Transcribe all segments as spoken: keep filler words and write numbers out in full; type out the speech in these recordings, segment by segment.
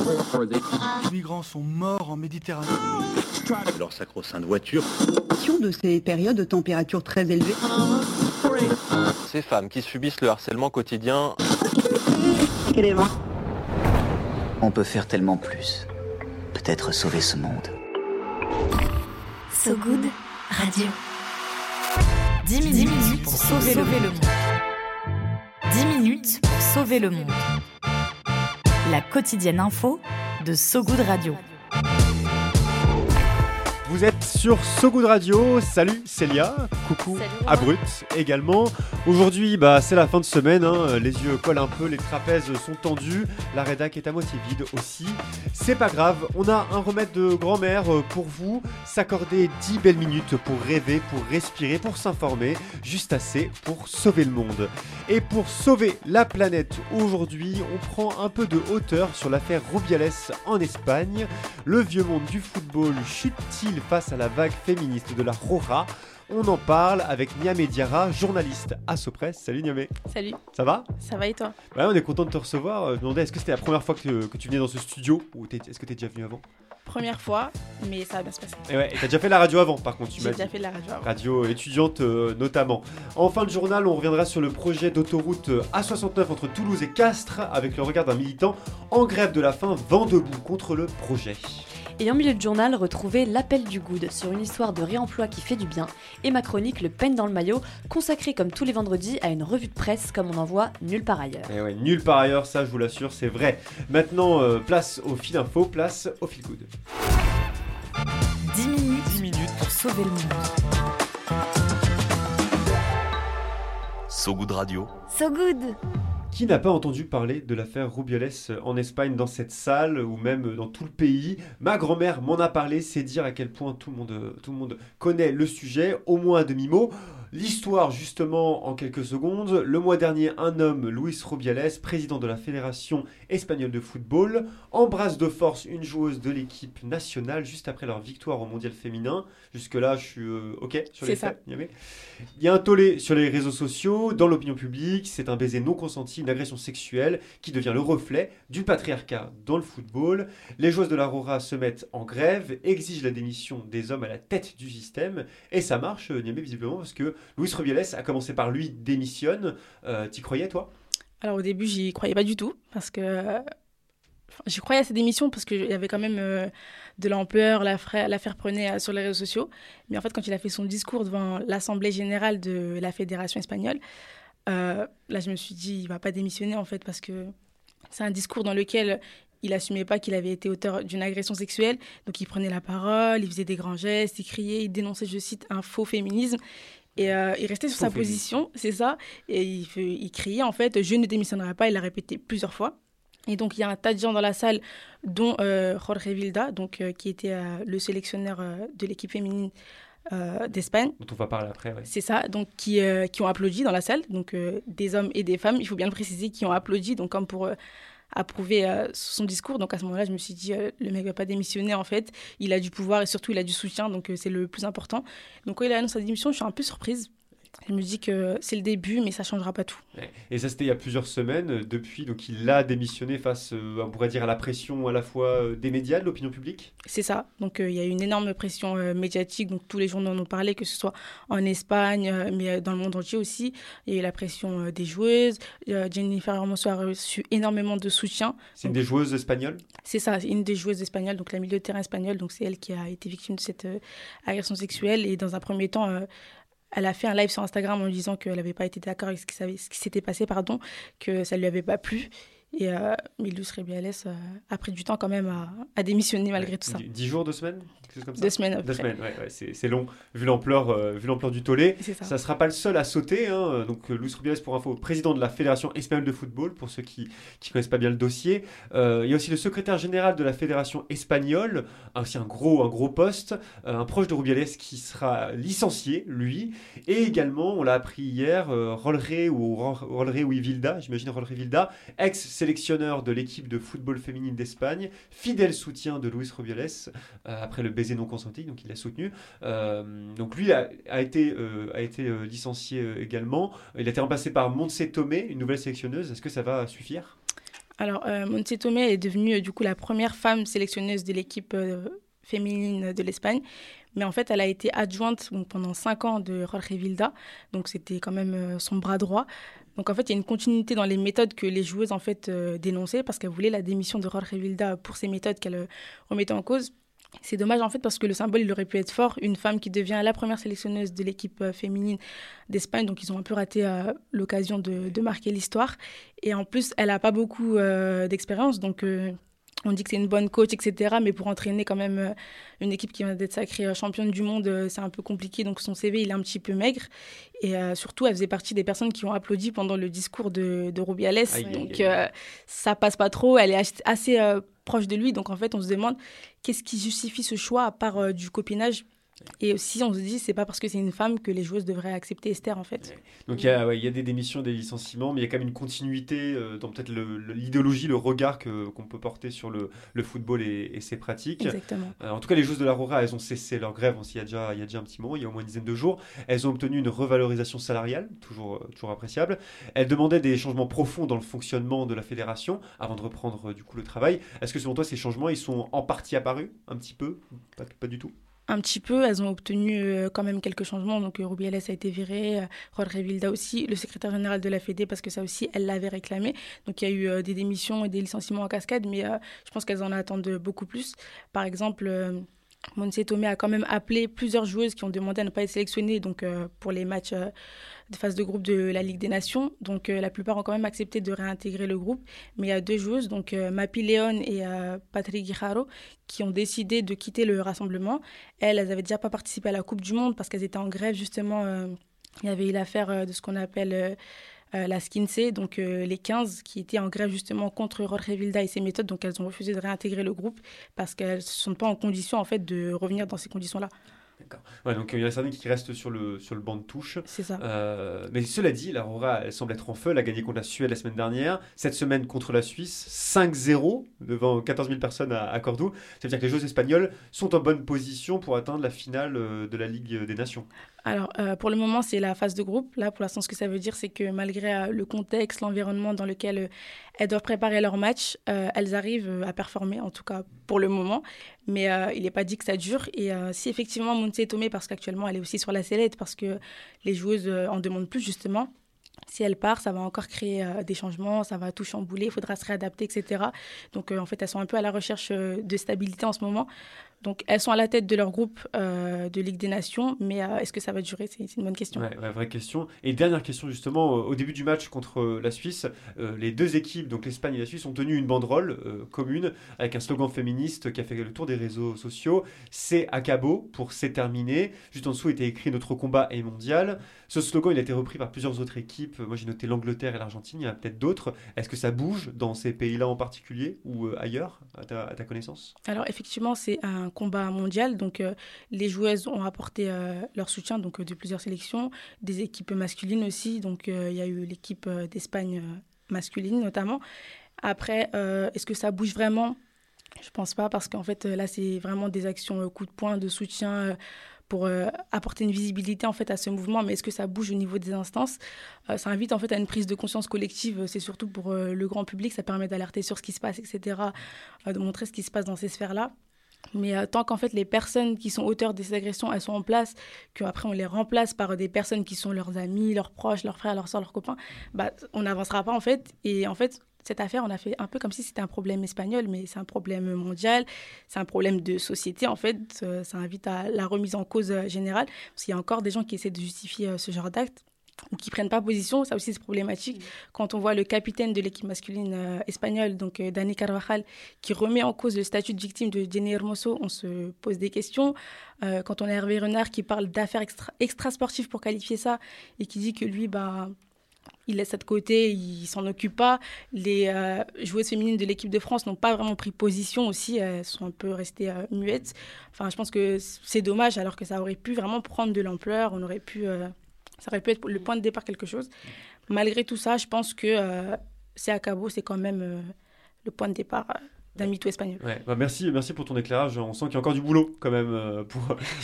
Les migrants sont morts en Méditerranée. Leur sacro-sainte voiture. De ces périodes de température très élevée. Ces femmes qui subissent le harcèlement quotidien. On peut faire tellement plus. Peut-être sauver ce monde. So Good Radio. dix minutes pour sauver le monde. dix minutes pour sauver le monde. La quotidienne info de So Good Radio. Vous êtes sur So Good Radio, salut Célia, coucou Abrut également. Aujourd'hui, bah, c'est la fin de semaine, hein. Les yeux collent un peu, les trapèzes sont tendus, la rédac est à moitié vide aussi. C'est pas grave, on a un remède de grand-mère pour vous, s'accorder dix belles minutes pour rêver, pour respirer, pour s'informer, juste assez pour sauver le monde. Et pour sauver la planète aujourd'hui, on prend un peu de hauteur sur l'affaire Rubiales en Espagne. Le vieux monde du football chute-t-il face à la vague féministe de la Roja? On en parle avec Gnamé Diarra, journaliste à So Press. Salut Gnamé. Salut. Ça va ? Ça va et toi ? Ouais, on est content de te recevoir. Je me demandais, est-ce que c'était la première fois que tu, que tu venais dans ce studio ou est-ce que tu es déjà venu avant ? Première fois, mais ça va bien se passer. Et ouais, et t'as déjà fait la radio avant, par contre, tu J'ai m'as déjà dit. fait la radio avant. Radio étudiante euh, notamment. En fin de journal, on reviendra sur le projet d'autoroute A soixante-neuf entre Toulouse et Castres avec le regard d'un militant en grève de la faim, vent debout contre le projet. Et en milieu de journal, retrouvez l'appel du good sur une histoire de réemploi qui fait du bien et ma chronique Le Peigne dans le maillot, consacrée comme tous les vendredis à une revue de presse comme on en voit nulle part ailleurs. Et ouais, nulle part ailleurs, ça je vous l'assure, c'est vrai. Maintenant, euh, place au fil info, place au fil good. dix minutes, dix minutes pour sauver le monde. So Good Radio. So Good. Qui n'a pas entendu parler de l'affaire Rubiales en Espagne dans cette salle ou même dans tout le pays ? Ma grand-mère m'en a parlé, c'est dire à quel point tout le monde, tout le monde connaît le sujet, au moins à demi-mot. L'histoire justement en quelques secondes. Le mois dernier, un homme, Luis Rubiales, président de la Fédération Espagnole de Football, embrasse de force une joueuse de l'équipe nationale juste après leur victoire au mondial féminin. Jusque-là, je suis euh, ok sur les faits. Il y a un tollé sur les réseaux sociaux, dans l'opinion publique. C'est un baiser non consenti, une agression sexuelle qui devient le reflet du patriarcat dans le football. Les joueuses de la Roja se mettent en grève, exigent la démission des hommes à la tête du système. Et ça marche, Niamé, visiblement, parce que Luis Rubiales, à commencer par lui, démissionne. Euh, t'y croyais, toi ? Alors, au début, j'y croyais pas du tout, parce que euh, j'y croyais à cette démission, parce qu'il y avait quand même euh, de l'ampleur, l'affaire, l'affaire prenait euh, sur les réseaux sociaux. Mais en fait, quand il a fait son discours devant l'Assemblée Générale de la Fédération Espagnole, euh, là, je me suis dit, il va pas démissionner, en fait, parce que c'est un discours dans lequel il assumait pas qu'il avait été auteur d'une agression sexuelle. Donc, il prenait la parole, il faisait des grands gestes, il criait, il dénonçait, je cite, un faux féminisme. Et euh, il restait sur Faut sa faire. position, c'est ça. Et il, il criait, en fait, « Je ne démissionnerai pas », il l'a répété plusieurs fois. Et donc, il y a un tas de gens dans la salle, dont euh, Jorge Vilda, donc, euh, qui était euh, le sélectionneur euh, de l'équipe féminine euh, d'Espagne. Dont on va parler après, oui. C'est ça, donc, qui, euh, qui ont applaudi dans la salle. Donc, euh, des hommes et des femmes, il faut bien le préciser, qui ont applaudi, donc, comme pour... Euh, approuver euh, son discours. Donc à ce moment-là, je me suis dit, euh, le mec va pas démissionner en fait, il a du pouvoir et surtout il a du soutien, donc euh, c'est le plus important. Donc quand il a annoncé sa démission, je suis un peu surprise. Je me dis que c'est le début, mais ça changera pas tout. Et ça, c'était il y a plusieurs semaines. Depuis, donc, il a démissionné face, euh, on pourrait dire, à la pression à la fois euh, des médias, de l'opinion publique. C'est ça. Donc, euh, il y a eu une énorme pression euh, médiatique. Donc, tous les journaux en ont parlé, que ce soit en Espagne, euh, mais dans le monde entier aussi. Il y a eu la pression euh, des joueuses. Euh, Jennifer Hermoso a reçu énormément de soutien. C'est donc, une des joueuses espagnoles ? C'est ça, une des joueuses espagnoles, donc la milieu de terrain espagnole. Donc, c'est elle qui a été victime de cette euh, agression sexuelle. Et dans un premier temps... Euh, Elle a fait un live sur Instagram en lui disant qu'elle n'avait pas été d'accord avec ce qui, savait, ce qui s'était passé, pardon, que ça ne lui avait pas plu. Et euh, Luis Rubiales euh, a pris du temps quand même à, à démissionner malgré ouais, tout ça. Dix jours, deux semaines quelque chose comme ça. Deux semaines. Après. Deux semaines, ouais, ouais, c'est, c'est long. Vu l'ampleur, euh, vu l'ampleur du tollé, ça ne sera pas le seul à sauter. Hein. Donc, Luis Rubiales, pour info, président de la Fédération espagnole de football, pour ceux qui ne connaissent pas bien le dossier. Euh, il y a aussi le secrétaire général de la Fédération espagnole, aussi un gros, un gros poste, euh, un proche de Rubiales qui sera licencié, lui. Et également, on l'a appris hier, euh, Rolre ou, Rolre ou Vilda, j'imagine Rolre Vilda, ex sélectionneur de l'équipe de football féminine d'Espagne, fidèle soutien de Luis Rubiales euh, après le baiser non consenti, donc il l'a soutenu. Euh, donc lui a, a été, euh, a été euh, licencié euh, également. Il a été remplacé par Montse Tomé, une nouvelle sélectionneuse. Est-ce que ça va suffire ? Alors, euh, Montse Tomé est devenue euh, du coup la première femme sélectionneuse de l'équipe euh, féminine de l'Espagne. Mais en fait, elle a été adjointe donc, pendant cinq ans de Jorge Vilda. Donc, c'était quand même euh, son bras droit. Donc, en fait, il y a une continuité dans les méthodes que les joueuses en fait, euh, dénonçaient parce qu'elles voulaient la démission de Jorge Vilda pour ces méthodes qu'elles euh, remettaient en cause. C'est dommage en fait parce que le symbole il aurait pu être fort, une femme qui devient la première sélectionneuse de l'équipe euh, féminine d'Espagne, donc ils ont un peu raté euh, l'occasion de, de marquer l'histoire et en plus elle n'a pas beaucoup euh, d'expérience donc euh, on dit que c'est une bonne coach etc mais pour entraîner quand même euh, une équipe qui vient d'être sacrée euh, championne du monde euh, c'est un peu compliqué donc son C V il est un petit peu maigre et euh, surtout elle faisait partie des personnes qui ont applaudi pendant le discours de, de Rubiales aïe, donc aïe, aïe. Euh, ça passe pas trop, elle est assez euh, proche de lui. Donc, en fait, on se demande qu'est-ce qui justifie ce choix à part euh, du copinage. Et aussi, on se dit c'est pas parce que c'est une femme que les joueuses devraient accepter Esther, en fait. Donc, il y a, ouais, il y a des démissions, des licenciements, mais il y a quand même une continuité euh, dans peut-être le, le, l'idéologie, le regard que, qu'on peut porter sur le, le football et, et ses pratiques. Exactement. Euh, en tout cas, les joueuses de la Roja, elles ont cessé leur grève il y a déjà, il y a déjà un petit moment, il y a au moins une dizaine de jours. Elles ont obtenu une revalorisation salariale, toujours, toujours appréciable. Elles demandaient des changements profonds dans le fonctionnement de la fédération avant de reprendre, du coup, le travail. Est-ce que, selon toi, ces changements, ils sont en partie apparus, un petit peu, pas, pas du tout ? Un petit peu, elles ont obtenu euh, quand même quelques changements. Donc, euh, Rubiales a été virée, euh, Jorge Vilda aussi, le secrétaire général de la Fédé, parce que ça aussi, elle l'avait réclamé. Donc, il y a eu euh, des démissions et des licenciements en cascade, mais euh, je pense qu'elles en attendent beaucoup plus. Par exemple, euh, Montse Tomé a quand même appelé plusieurs joueuses qui ont demandé à ne pas être sélectionnées donc, euh, pour les matchs euh, de phase de groupe de la Ligue des Nations. Donc, euh, la plupart ont quand même accepté de réintégrer le groupe. Mais il y a deux joueuses, donc euh, Mapi León et euh, Patri Guijarro, qui ont décidé de quitter le rassemblement. Elles, elles n'avaient déjà pas participé à la Coupe du Monde parce qu'elles étaient en grève, justement. Euh, il y avait eu l'affaire euh, de ce qu'on appelle euh, euh, la Skinsey, donc euh, les quinze, qui étaient en grève, justement, contre Jorge Vilda et ses méthodes. Donc, elles ont refusé de réintégrer le groupe parce qu'elles ne sont pas en condition, en fait, de revenir dans ces conditions-là. D'accord. Ouais, donc, il euh, y en a certaines qui restent sur le, sur le banc de touche. C'est ça. Euh, mais cela dit, la Roja, elle semble être en feu. Elle a gagné contre la Suède la semaine dernière. Cette semaine, contre la Suisse, cinq zéro devant quatorze mille personnes à, à Cordoue. Ça veut dire que les joueuses espagnoles sont en bonne position pour atteindre la finale euh, de la Ligue des Nations. Alors, euh, pour le moment, c'est la phase de groupe. Là, pour l'instant, ce que ça veut dire, c'est que malgré euh, le contexte, l'environnement dans lequel euh, elles doivent préparer leur match, euh, elles arrivent euh, à performer, en tout cas pour le moment. Mais euh, il n'est pas dit que ça dure. Et euh, si effectivement Montse Tomé, parce qu'actuellement, elle est aussi sur la sellette, parce que les joueuses euh, en demandent plus, justement, si elle part, ça va encore créer euh, des changements, ça va tout chambouler, il faudra se réadapter, et cetera. Donc, euh, en fait, elles sont un peu à la recherche euh, de stabilité en ce moment. Donc, elles sont à la tête de leur groupe euh, de Ligue des Nations, mais euh, est-ce que ça va durer ? C'est, c'est une bonne question. Ouais, ouais, vraie question. Et dernière question, justement, euh, au début du match contre euh, la Suisse, euh, les deux équipes, donc l'Espagne et la Suisse, ont tenu une banderole euh, commune avec un slogan féministe qui a fait le tour des réseaux sociaux. C'est à Cabo pour c'est terminé. Juste en dessous était écrit notre combat est mondial. Ce slogan, il a été repris par plusieurs autres équipes. Moi, j'ai noté l'Angleterre et l'Argentine. Il y en a peut-être d'autres. Est-ce que ça bouge dans ces pays-là en particulier ou euh, ailleurs, à ta, à ta connaissance ? Alors, effectivement, c'est un combat mondial, donc euh, les joueuses ont apporté euh, leur soutien donc, euh, de plusieurs sélections, des équipes masculines aussi, donc il euh, y a eu l'équipe euh, d'Espagne euh, masculine notamment. Après, euh, est-ce que ça bouge vraiment ? Je pense pas, parce qu'en fait euh, là c'est vraiment des actions euh, coup de poing, de soutien euh, pour euh, apporter une visibilité en fait à ce mouvement, mais est-ce que ça bouge au niveau des instances ? euh, Ça invite en fait à une prise de conscience collective, c'est surtout pour euh, le grand public, ça permet d'alerter sur ce qui se passe, et cetera, euh, de montrer ce qui se passe dans ces sphères-là. Mais euh, tant qu'en fait les personnes qui sont auteurs de ces agressions, elles sont en place, qu'après on les remplace par euh, des personnes qui sont leurs amis, leurs proches, leurs frères, leurs soeurs, leurs copains, bah, on n'avancera pas en fait. Et en fait, cette affaire, on a fait un peu comme si c'était un problème espagnol, mais c'est un problème mondial, c'est un problème de société en fait. Euh, ça invite à la remise en cause euh, générale, parce qu'il y a encore des gens qui essaient de justifier euh, ce genre d'actes ou qui ne prennent pas position. Ça aussi, c'est problématique. Mmh. Quand on voit le capitaine de l'équipe masculine euh, espagnole, donc euh, Dani Carvajal, qui remet en cause le statut de victime de Jennifer Hermoso, on se pose des questions. Euh, quand on a Hervé Renard qui parle d'affaires extra- extra-sportives pour qualifier ça et qui dit que lui, bah, il laisse ça de côté, il ne s'en occupe pas. Les euh, joueuses féminines de l'équipe de France n'ont pas vraiment pris position aussi. Elles sont un peu restées euh, muettes. Enfin, je pense que c'est dommage, alors que ça aurait pu vraiment prendre de l'ampleur. On aurait pu... Euh, Ça aurait pu être le point de départ, quelque chose. Malgré tout ça, je pense que euh, c'est à Cabo, c'est quand même euh, le point de départ. Euh, d'un mytho espagnol. Ouais. Bah, merci, merci pour ton éclairage. On sent qu'il y a encore du boulot quand même euh, pour,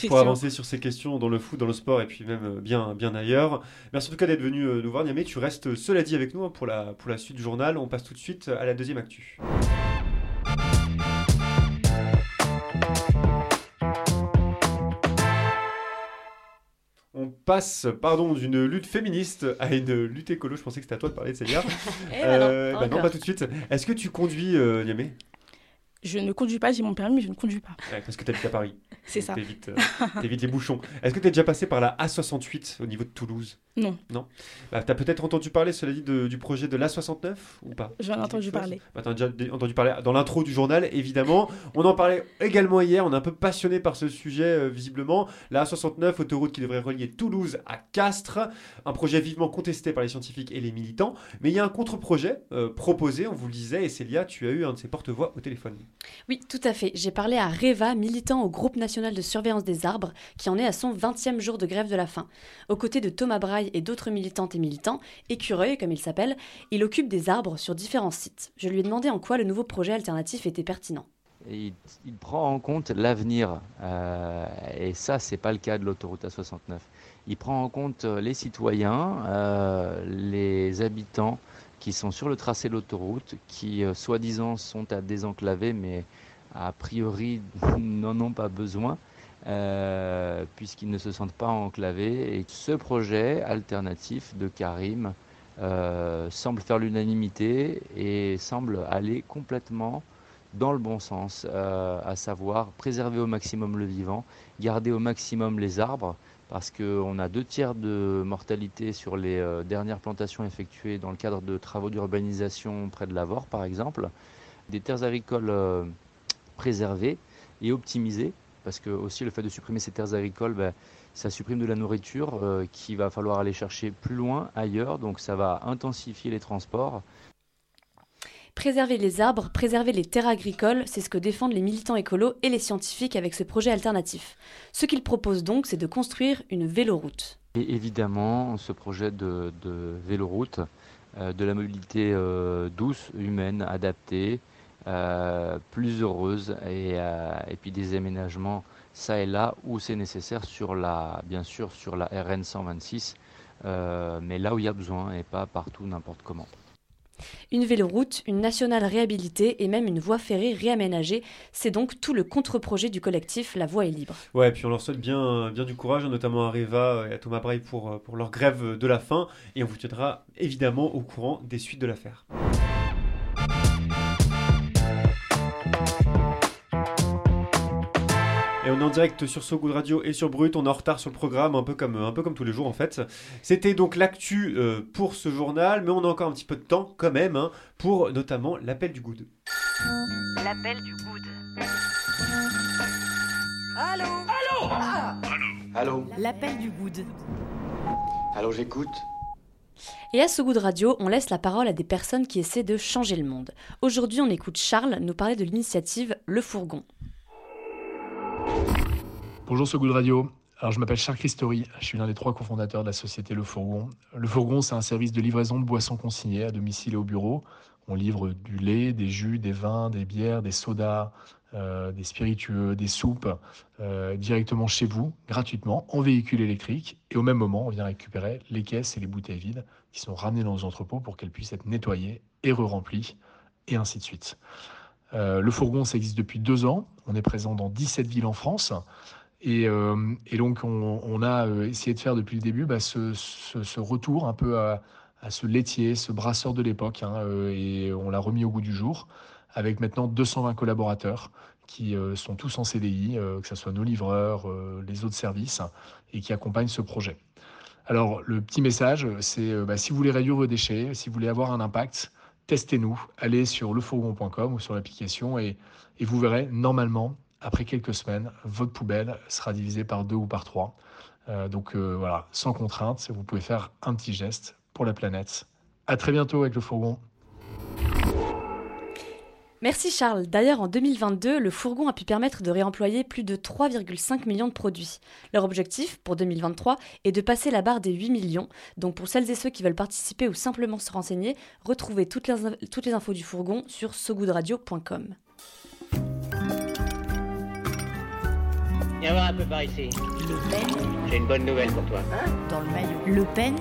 pour avancer sur ces questions dans le foot, dans le sport et puis même euh, bien, bien ailleurs. Merci en tout cas d'être venu euh, nous voir, Gnamé. Tu restes, cela dit, avec nous hein, pour, la, pour la suite du journal. On passe tout de suite à la deuxième actu. On passe, pardon, d'une lutte féministe à une lutte écolo. Je pensais que c'était à toi de parler de Célia. eh euh, bah non, bah non, pas tout de suite. Est-ce que tu conduis, euh, Gnamé ? Je ne conduis pas, j'ai mon permis, mais je ne conduis pas. Ouais, parce que tu habites à Paris. C'est ça. T'évites, euh, t'évites les bouchons. Est-ce que tu es déjà passé par la A soixante-huit au niveau de Toulouse ? Non. Non ? Bah, tu as peut-être entendu parler, cela dit, de, du projet de l'A soixante-neuf ou pas ? J'en ai entendu parler. Bah, tu as déjà entendu parler dans l'intro du journal, évidemment. On en parlait également hier. On est un peu passionné par ce sujet, euh, visiblement. La A soixante-neuf, autoroute qui devrait relier Toulouse à Castres. Un projet vivement contesté par les scientifiques et les militants. Mais il y a un contre-projet euh, proposé, on vous le disait. Et Célia, tu as eu un de ses porte-voix au téléphone. Oui, tout à fait. J'ai parlé à Réva, militant au Groupe national de surveillance des arbres, qui en est à son vingtième jour de grève de la faim. Aux côtés de Thomas Braille et d'autres militantes et militants, Écureuil, comme il s'appelle, il occupe des arbres sur différents sites. Je lui ai demandé en quoi le nouveau projet alternatif était pertinent. Il, il prend en compte l'avenir, euh, et ça, c'est pas le cas de l'autoroute A soixante-neuf. Il prend en compte les citoyens, euh, les habitants, qui sont sur le tracé de l'autoroute, qui euh, soi-disant sont à désenclaver, mais a priori n'en ont pas besoin, euh, puisqu'ils ne se sentent pas enclavés. Et ce projet alternatif de Karim euh, semble faire l'unanimité et semble aller complètement dans le bon sens, euh, à savoir préserver au maximum le vivant, garder au maximum les arbres, parce qu'on a deux tiers de mortalité sur les euh, dernières plantations effectuées dans le cadre de travaux d'urbanisation près de l'Avor, par exemple. Des terres agricoles euh, préservées et optimisées, parce que aussi le fait de supprimer ces terres agricoles, bah, ça supprime de la nourriture euh, qu'il va falloir aller chercher plus loin, ailleurs, donc ça va intensifier les transports. Préserver les arbres, préserver les terres agricoles, c'est ce que défendent les militants écolos et les scientifiques avec ce projet alternatif. Ce qu'ils proposent donc, c'est de construire une véloroute. Et évidemment, ce projet de, de véloroute, euh, de la mobilité euh, douce, humaine, adaptée, euh, plus heureuse, et, euh, et puis des aménagements ça et là où c'est nécessaire, sur la, bien sûr sur la R N cent vingt-six, euh, mais là où il y a besoin et pas partout n'importe comment. Une véloroute, une nationale réhabilitée et même une voie ferrée réaménagée, c'est donc tout le contre-projet du collectif La Voie est libre. Ouais, et puis on leur souhaite bien, bien du courage, notamment à Réva et à Thomas Braille pour, pour leur grève de la faim, et on vous tiendra évidemment au courant des suites de l'affaire. Et on est en direct sur So Good Radio et sur Brut. On est en retard sur le programme, un peu comme, un peu comme tous les jours en fait. C'était donc l'actu euh, pour ce journal, mais on a encore un petit peu de temps quand même hein, pour notamment l'appel du good. L'appel du good. Allô ? Allô ? Ah ! Allô ? Allô ? L'appel du good. Allô, j'écoute. Et à So Good Radio, on laisse la parole à des personnes qui essaient de changer le monde. Aujourd'hui, on écoute Charles nous parler de l'initiative Le Fourgon. Bonjour So Good Radio, alors je m'appelle Charles Christori, je suis l'un des trois cofondateurs de la société Le Fourgon. Le Fourgon, c'est un service de livraison de boissons consignées à domicile et au bureau. On livre du lait, des jus, des vins, des bières, des sodas, euh, des spiritueux, des soupes, euh, directement chez vous, gratuitement, en véhicule électrique. Et au même moment, on vient récupérer les caisses et les bouteilles vides qui sont ramenées dans nos entrepôts pour qu'elles puissent être nettoyées et re-remplies, et ainsi de suite. Euh, le Fourgon, ça existe depuis deux ans. On est présent dans dix-sept villes en France. Et, euh, et donc, on, on a essayé de faire depuis le début bah, ce, ce, ce retour un peu à, à ce laitier, ce brasseur de l'époque. Hein, et on l'a remis au goût du jour avec maintenant deux cent vingt collaborateurs qui euh, sont tous en C D I, euh, que ce soit nos livreurs, euh, les autres services, et qui accompagnent ce projet. Alors, le petit message, c'est euh, bah, si vous voulez réduire vos déchets, si vous voulez avoir un impact, testez-nous, allez sur le fourgon point com ou sur l'application et, et vous verrez, normalement, après quelques semaines, votre poubelle sera divisée par deux ou par trois. Euh, donc euh, voilà, sans contrainte, vous pouvez faire un petit geste pour la planète. À très bientôt avec Le Fourgon. Merci Charles. D'ailleurs, en deux mille vingt-deux, le Fourgon a pu permettre de réemployer plus de trois virgule cinq millions de produits. Leur objectif, pour deux mille vingt-trois, est de passer la barre des huit millions. Donc pour celles et ceux qui veulent participer ou simplement se renseigner, retrouvez toutes les, toutes les infos du Fourgon sur so good radio point com. Viens voir un peu par ici. Le Pen. J'ai une bonne nouvelle pour toi. Hein ? Dans le maillot. Le Pen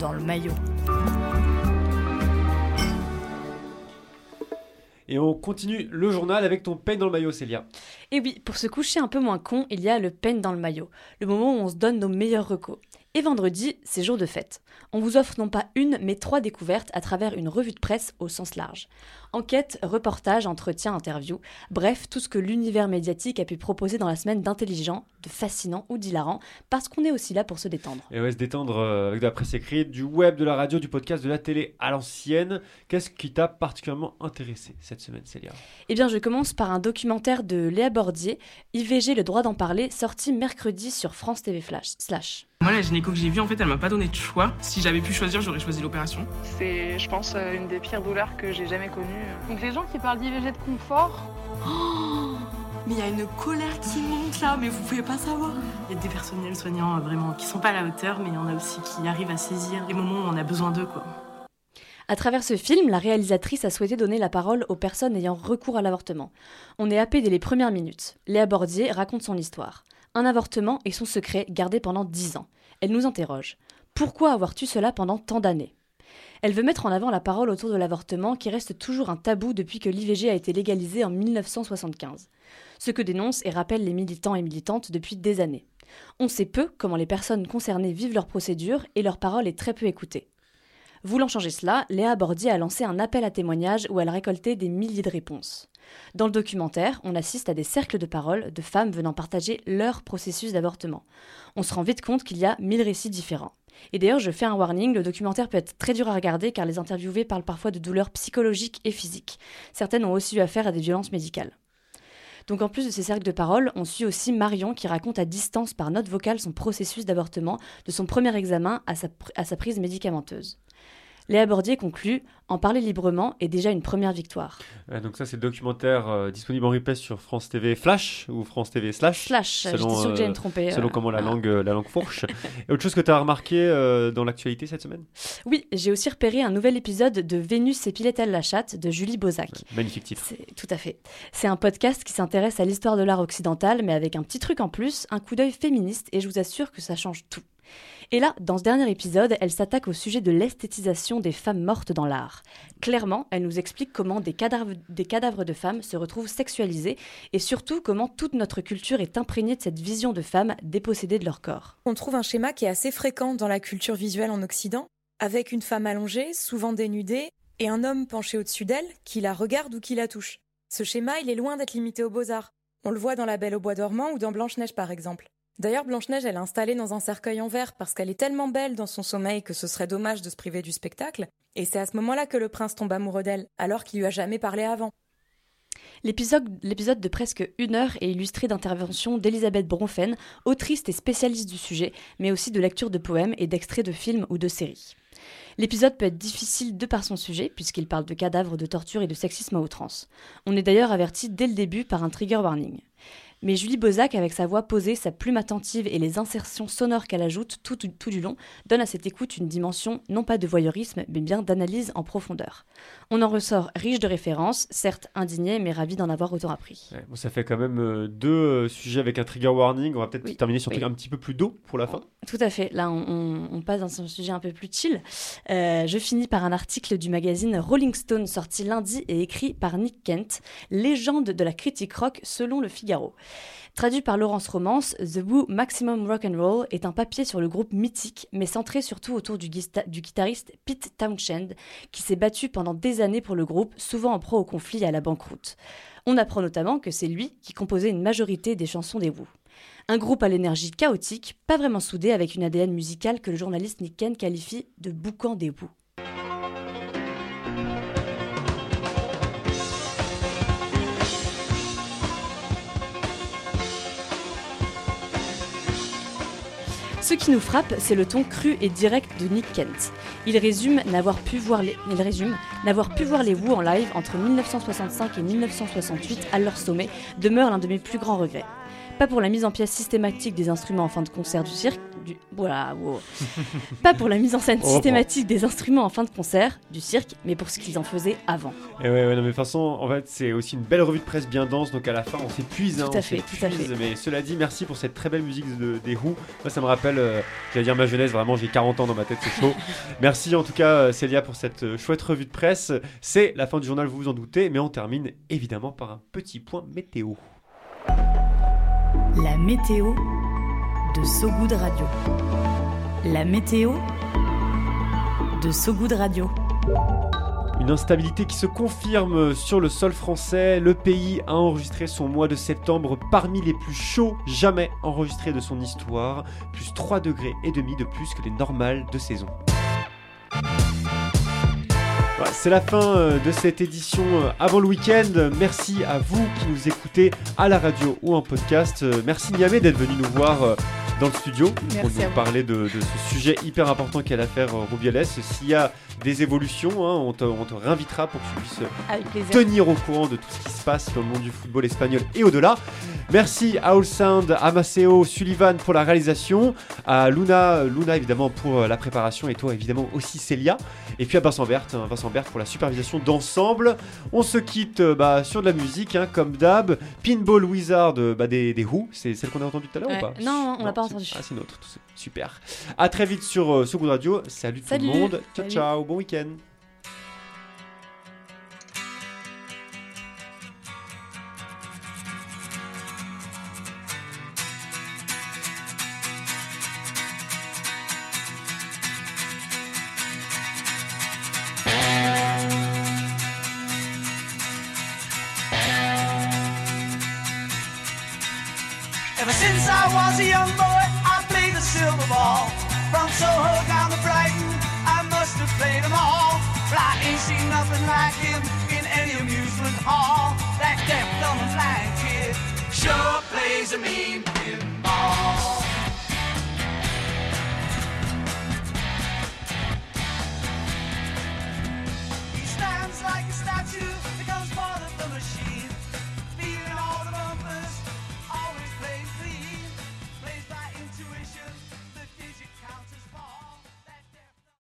dans le maillot. Et on continue le journal avec ton peigne dans le maillot, Célia. Et oui, pour se coucher un peu moins con, il y a le peigne dans le maillot, le moment où on se donne nos meilleurs recos. Et vendredi, c'est jour de fête. On vous offre non pas une, mais trois découvertes à travers une revue de presse au sens large. Enquête, reportage, entretien, interview, bref, tout ce que l'univers médiatique a pu proposer dans la semaine d'intelligent, de fascinant ou d'hilarant, parce qu'on est aussi là pour se détendre. Et ouais, se détendre avec de la presse écrite, du web, de la radio, du podcast, de la télé à l'ancienne. Qu'est-ce qui t'a particulièrement intéressé cette semaine, Célia ? Eh bien, je commence par un documentaire de Léa Bordier, I V G, le droit d'en parler, sorti mercredi sur France T V Flash. Slash. Moi, la gynéco que j'ai vue, en fait, elle m'a pas donné de choix. Si j'avais pu choisir, j'aurais choisi l'opération. C'est, je pense, une des pires douleurs que j'ai jamais connues. Donc les gens qui parlent d'I V G de confort... Oh, mais il y a une colère qui monte là, mais vous pouvez pas savoir. Il y a des personnels soignants, vraiment, qui sont pas à la hauteur, mais il y en a aussi qui arrivent à saisir les moments où on a besoin d'eux, quoi. À travers ce film, la réalisatrice a souhaité donner la parole aux personnes ayant recours à l'avortement. On est happé dès les premières minutes. Léa Bordier raconte son histoire. Un avortement et son secret gardé pendant dix ans. Elle nous interroge. Pourquoi avoir tu cela pendant tant d'années ? Elle veut mettre en avant la parole autour de l'avortement qui reste toujours un tabou depuis que l'I V G a été légalisée en dix-neuf cent soixante-quinze. Ce que dénoncent et rappellent les militants et militantes depuis des années. On sait peu comment les personnes concernées vivent leur procédure et leur parole est très peu écoutée. Voulant changer cela, Léa Bordier a lancé un appel à témoignages où elle a récolté des milliers de réponses. Dans le documentaire, on assiste à des cercles de parole de femmes venant partager leur processus d'avortement. On se rend vite compte qu'il y a mille récits différents. Et d'ailleurs, je fais un warning, le documentaire peut être très dur à regarder car les interviewés parlent parfois de douleurs psychologiques et physiques. Certaines ont aussi eu affaire à des violences médicales. Donc en plus de ces cercles de parole, on suit aussi Marion qui raconte à distance par note vocale son processus d'avortement, de son premier examen à sa, pr- à sa prise médicamenteuse. Léa Bordier conclut « En parler librement est déjà une première victoire ». Donc ça, c'est le documentaire euh, disponible en replay sur France T V Flash ou France T V Slash. Slash, selon, j'étais sûre que j'allais me tromper. Euh, selon euh, comment la, ah. langue, la langue fourche. Et autre chose que tu as remarqué euh, dans l'actualité cette semaine ? Oui, j'ai aussi repéré un nouvel épisode de Vénus et Pilette-elle la chatte de Julie Bozac. Ouais, magnifique titre. C'est, tout à fait. C'est un podcast qui s'intéresse à l'histoire de l'art occidental, mais avec un petit truc en plus, un coup d'œil féministe, et je vous assure que ça change tout. Et là, dans ce dernier épisode, elle s'attaque au sujet de l'esthétisation des femmes mortes dans l'art. Clairement, elle nous explique comment des cadavres, des cadavres de femmes se retrouvent sexualisés et surtout comment toute notre culture est imprégnée de cette vision de femmes dépossédées de leur corps. On trouve un schéma qui est assez fréquent dans la culture visuelle en Occident, avec une femme allongée, souvent dénudée, et un homme penché au-dessus d'elle qui la regarde ou qui la touche. Ce schéma, il est loin d'être limité aux beaux-arts. On le voit dans La Belle au bois dormant ou dans Blanche-Neige par exemple. D'ailleurs, Blanche-Neige, elle est installée dans un cercueil en verre parce qu'elle est tellement belle dans son sommeil que ce serait dommage de se priver du spectacle. Et c'est à ce moment-là que le prince tombe amoureux d'elle, alors qu'il lui a jamais parlé avant. L'épisode, l'épisode de presque une heure est illustré d'interventions d'Elisabeth Bronfen, autrice et spécialiste du sujet, mais aussi de lecture de poèmes et d'extraits de films ou de séries. L'épisode peut être difficile de par son sujet, puisqu'il parle de cadavres, de torture et de sexisme à outrance. On est d'ailleurs averti dès le début par un trigger warning. Mais Julie Bozac, avec sa voix posée, sa plume attentive et les insertions sonores qu'elle ajoute tout, tout, tout du long, donne à cette écoute une dimension non pas de voyeurisme, mais bien d'analyse en profondeur. On en ressort riche de références, certes indigné, mais ravi d'en avoir autant appris. Ouais, bon, ça fait quand même euh, deux euh, sujets avec un trigger warning. On va peut-être oui, terminer sur oui. un petit peu plus d'eau pour la fin. Tout à fait. Là, on, on, on passe dans un sujet un peu plus chill. Euh, je finis par un article du magazine Rolling Stone, sorti lundi et écrit par Nick Kent, légende de la critique rock selon le Figaro. Traduit par Laurence Romance, The Who Maximum Rock'n'Roll est un papier sur le groupe mythique, mais centré surtout autour du, guista- du guitariste Pete Townshend, qui s'est battu pendant des années pour le groupe, souvent en proie au conflit et à la banqueroute. On apprend notamment que c'est lui qui composait une majorité des chansons des Who. Un groupe à l'énergie chaotique, pas vraiment soudé, avec une A D N musicale que le journaliste Nick Kent qualifie de « boucan des Who ». Ce qui nous frappe, c'est le ton cru et direct de Nick Kent. Il résume n'avoir pu voir les, il résume n'avoir pu voir les Who en live entre dix-neuf cent soixante-cinq et dix-neuf cent soixante-huit à leur sommet demeure l'un de mes plus grands regrets. pas pour la mise en pièces systématique des instruments en fin de concert du cirque, du... Voilà, wow. pas pour la mise en scène systématique des instruments en fin de concert du cirque, mais pour ce qu'ils en faisaient avant. Et ouais, ouais, non, mais de toute façon, en fait, c'est aussi une belle revue de presse bien dense, donc à la fin, on s'épuise. Hein, tout à fait, tout à fait. Mais cela dit, merci pour cette très belle musique de, des Who. Moi, ça me rappelle, euh, j'allais dire ma jeunesse, vraiment, j'ai quarante ans dans ma tête, c'est chaud. Merci en tout cas, Célia, pour cette chouette revue de presse. C'est la fin du journal, vous vous en doutez, mais on termine évidemment par un petit point météo. La météo de So Good Radio. La météo de So Good Radio. Une instabilité qui se confirme sur le sol français. Le pays a enregistré son mois de septembre parmi les plus chauds jamais enregistrés de son histoire. Plus trois degrés et demi de plus que les normales de saison. C'est la fin de cette édition avant le week-end. Merci à vous qui nous écoutez à la radio ou en podcast. Merci Gnamé d'être venu nous voir dans le studio pour nous parler de, de ce sujet hyper important qu'est l'affaire Rubiales. S'il y a des évolutions, hein, on, te, on te réinvitera pour que tu puisses tenir au courant de tout ce qui se passe dans le monde du football espagnol et au-delà. Merci à All Sound, à Maceo, Sullivan pour la réalisation, à Luna, Luna évidemment pour la préparation et toi évidemment aussi Célia. Et puis à Vincent Berthe, hein, Vincent Berthe pour la supervision d'ensemble. On se quitte bah, sur de la musique, hein, comme d'hab. Pinball Wizard bah, des, des Who, c'est celle qu'on a entendue tout à l'heure ouais. ou pas ? Non, on l'a pas entendue. Ah, c'est notre, super. À très vite sur euh, So Good Radio. Salut, Salut tout le monde. Ciao, Salut. ciao. Bon week-end. Ever since I was a young boy, I played the silver ball. From Soho down to Brighton, I must have played them all. But I ain't seen nothing like him in any amusement hall. That deaf, dumb, and blind kid sure plays a mean game.